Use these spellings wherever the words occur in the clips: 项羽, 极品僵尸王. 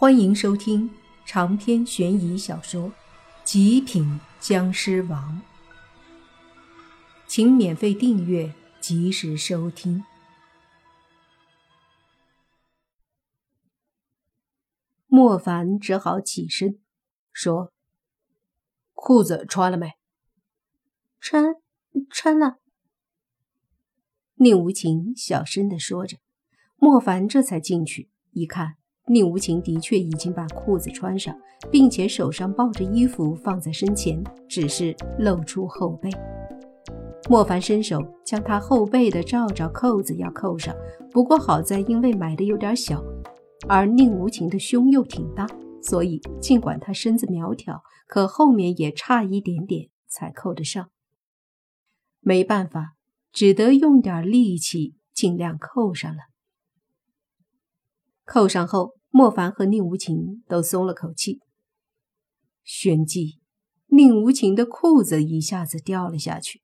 欢迎收听长篇悬疑小说《极品僵尸王》，请免费订阅，及时收听。莫凡只好起身说：“裤子穿了没？”“穿了。”宁无情小声地说着。莫凡这才进去一看，宁无情的确已经把裤子穿上，并且手上抱着衣服放在身前，只是露出后背。莫凡伸手将他后背的罩罩扣子要扣上，不过好在因为买的有点小，而宁无情的胸又挺大，所以尽管他身子苗条，可后面也差一点点才扣得上。没办法，只得用点力气尽量扣上了。扣上后，莫凡和宁无情都松了口气。旋即，宁无情的裤子一下子掉了下去。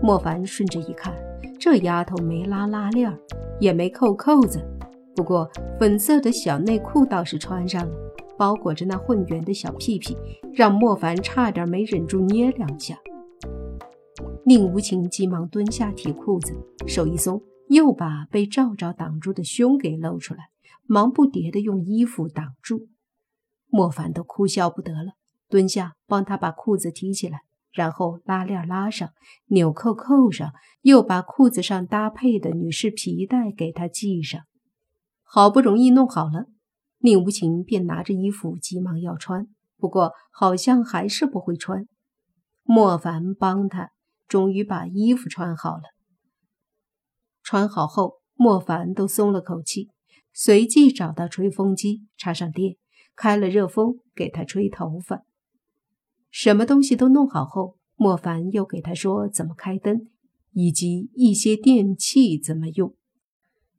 莫凡顺着一看，这丫头没拉拉链，也没扣扣子，不过粉色的小内裤倒是穿上了，包裹着那混圆的小屁屁，让莫凡差点没忍住捏两下。宁无情急忙蹲下提裤子，手一松，又把被罩罩挡住的胸给露出来，忙不迭地用衣服挡住。莫凡都哭笑不得了，蹲下帮他把裤子提起来，然后拉链拉上，纽扣扣上，又把裤子上搭配的女士皮带给他系上。好不容易弄好了，宁无情便拿着衣服急忙要穿，不过好像还是不会穿。莫凡帮他终于把衣服穿好了。穿好后，莫凡都松了口气，随即找到吹风机，插上电，开了热风给他吹头发。什么东西都弄好后，莫凡又给他说怎么开灯，以及一些电器怎么用。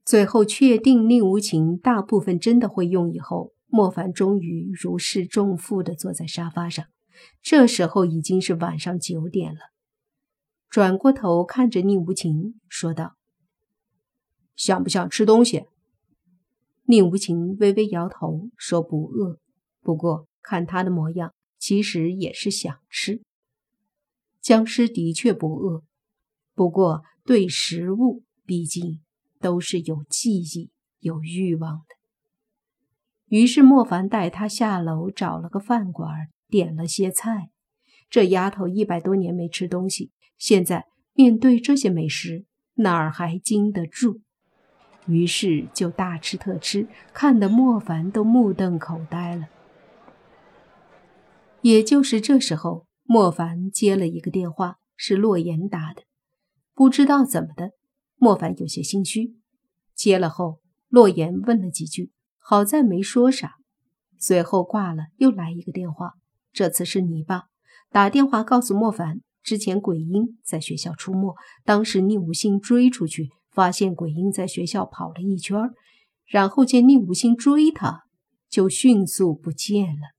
最后确定宁无情大部分真的会用以后，莫凡终于如释重负地坐在沙发上。这时候已经是晚上9点了。转过头看着宁无情说道：“想不想吃东西？”宁无情微微摇头说不饿，不过看他的模样，其实也是想吃。僵尸的确不饿，不过对食物毕竟都是有记忆有欲望的。于是莫凡带他下楼找了个饭馆，点了些菜。这丫头100多年没吃东西，现在面对这些美食，哪儿还经得住？于是就大吃特吃，看得莫凡都目瞪口呆了。也就是这时候，莫凡接了一个电话，是洛言打的。不知道怎么的，莫凡有些心虚。接了后，洛言问了几句，好在没说啥。随后挂了，又来一个电话，这次是你爸打电话告诉莫凡，之前鬼婴在学校出没，当时宁无心追出去，发现鬼婴在学校跑了一圈，然后见宁无心追他，就迅速不见了。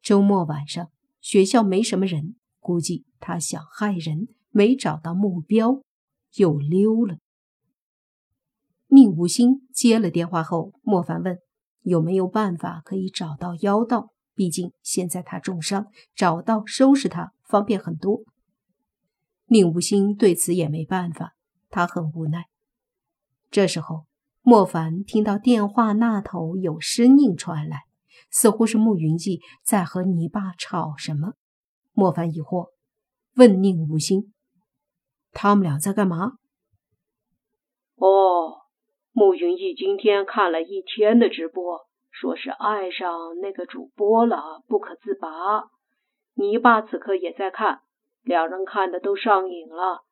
周末晚上学校没什么人，估计他想害人，没找到目标又溜了。宁无心接了电话后，莫凡问有没有办法可以找到妖道，毕竟现在他重伤，找到收拾他方便很多。宁无心对此也没办法，他很无奈。这时候，莫凡听到电话那头有声音传来，似乎是慕云逸在和你爸吵什么。莫凡疑惑，问宁无心：“他们俩在干嘛？”“哦，慕云逸今天看了1天的直播，说是爱上那个主播了，不可自拔。你爸此刻也在看，两人看的都上瘾了。”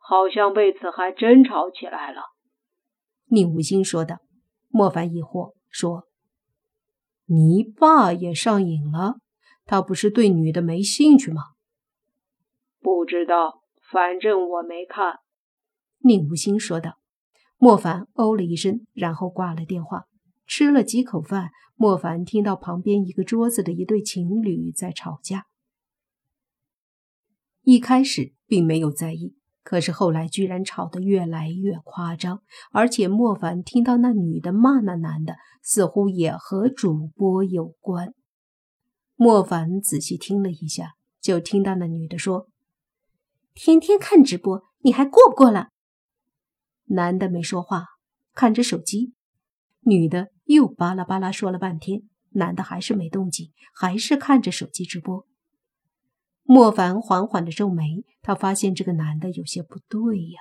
好像为此还真吵起来了。”宁无心说道。莫凡疑惑说：“你爸也上瘾了？他不是对女的没兴趣吗？”“不知道，反正我没看。”宁无心说道。莫凡哦了一声，然后挂了电话。吃了几口饭，莫凡听到旁边一个桌子的一对情侣在吵架。一开始并没有在意，可是后来居然吵得越来越夸张，而且莫凡听到那女的骂那男的，似乎也和主播有关。莫凡仔细听了一下，就听到那女的说：“天天看直播，你还过不过了？”男的没说话，看着手机。女的又巴拉巴拉说了半天，男的还是没动静，还是看着手机直播。莫凡缓缓地皱眉，他发现这个男的有些不对呀。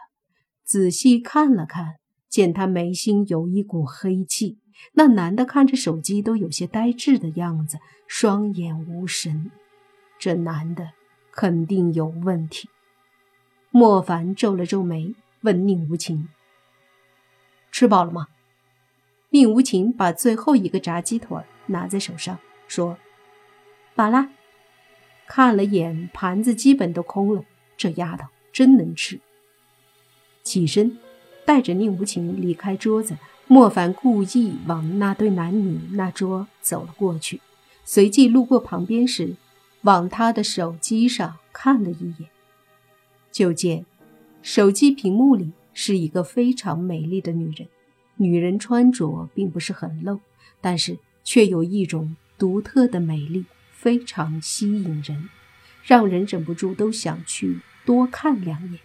仔细看了看，见他眉心有一股黑气，那男的看着手机都有些呆滞的样子，双眼无神。这男的肯定有问题。莫凡皱了皱眉，问宁无情：“吃饱了吗？”宁无情把最后一个炸鸡腿拿在手上，说：“饱啦。”看了眼盘子基本都空了，这丫头真能吃。起身带着宁无情离开桌子，莫凡故意往那对男女那桌走了过去，随即路过旁边时往他的手机上看了一眼，就见手机屏幕里是一个非常美丽的女人。女人穿着并不是很露，但是却有一种独特的美丽，非常吸引人，让人忍不住都想去多看两眼。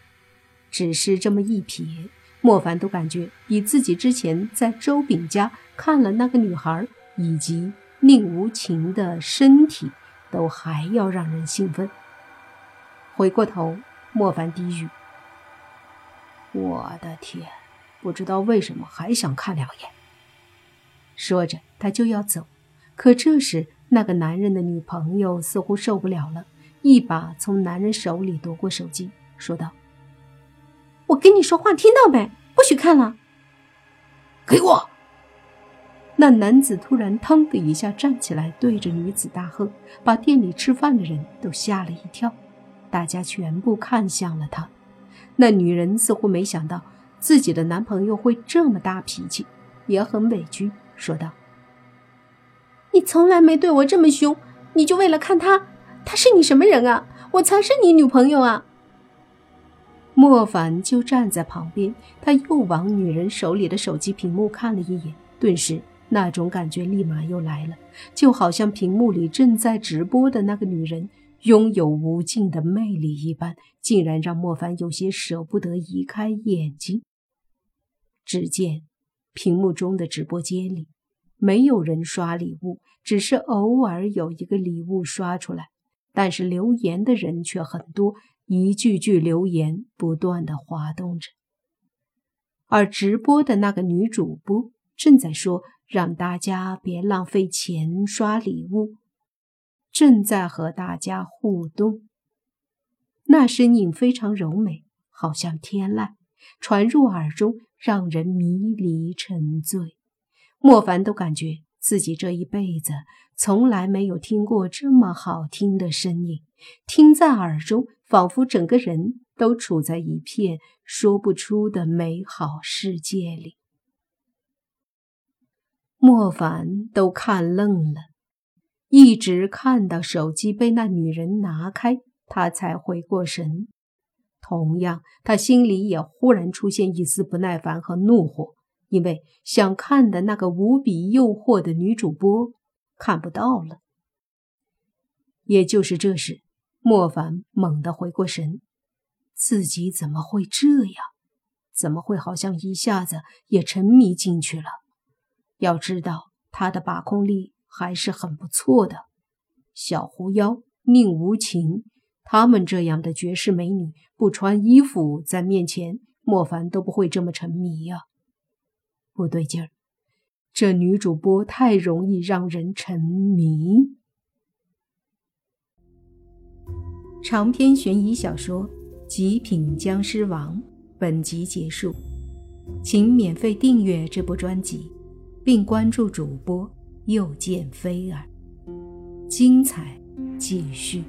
只是这么一瞥，莫凡都感觉比自己之前在周炳家看了那个女孩以及宁无情的身体都还要让人兴奋。回过头，莫凡低语：“我的天，不知道为什么还想看两眼。”说着他就要走，可这时那个男人的女朋友似乎受不了了，一把从男人手里夺过手机，说道：“我跟你说话听到没？不许看了！”“给我！”那男子突然腾的一下站起来，对着女子大喝，把店里吃饭的人都吓了一跳，大家全部看向了他。那女人似乎没想到自己的男朋友会这么大脾气，也很委屈，说道：“你从来没对我这么凶，你就为了看他？他是你什么人啊？我才是你女朋友啊！”莫凡就站在旁边，他又往女人手里的手机屏幕看了一眼，顿时那种感觉立马又来了，就好像屏幕里正在直播的那个女人拥有无尽的魅力一般，竟然让莫凡有些舍不得移开眼睛。只见屏幕中的直播间里没有人刷礼物，只是偶尔有一个礼物刷出来，但是留言的人却很多，一句句留言不断地滑动着。而直播的那个女主播正在说让大家别浪费钱刷礼物，正在和大家互动。那身影非常柔美，好像天籁，传入耳中，让人迷离沉醉。莫凡都感觉自己这一辈子从来没有听过这么好听的声音，听在耳中，仿佛整个人都处在一片说不出的美好世界里。莫凡都看愣了，一直看到手机被那女人拿开，他才回过神。同样，他心里也忽然出现一丝不耐烦和怒火，因为想看的那个无比诱惑的女主播看不到了。也就是这时，莫凡猛地回过神，自己怎么会这样？怎么会好像一下子也沉迷进去了？要知道他的把控力还是很不错的。小狐妖、宁无情，他们这样的绝世美女不穿衣服在面前，莫凡都不会这么沉迷呀。不对劲儿，这女主播太容易让人沉迷。长篇悬疑小说《极品僵尸王》本集结束，请免费订阅这部专辑，并关注主播又见菲儿，精彩继续。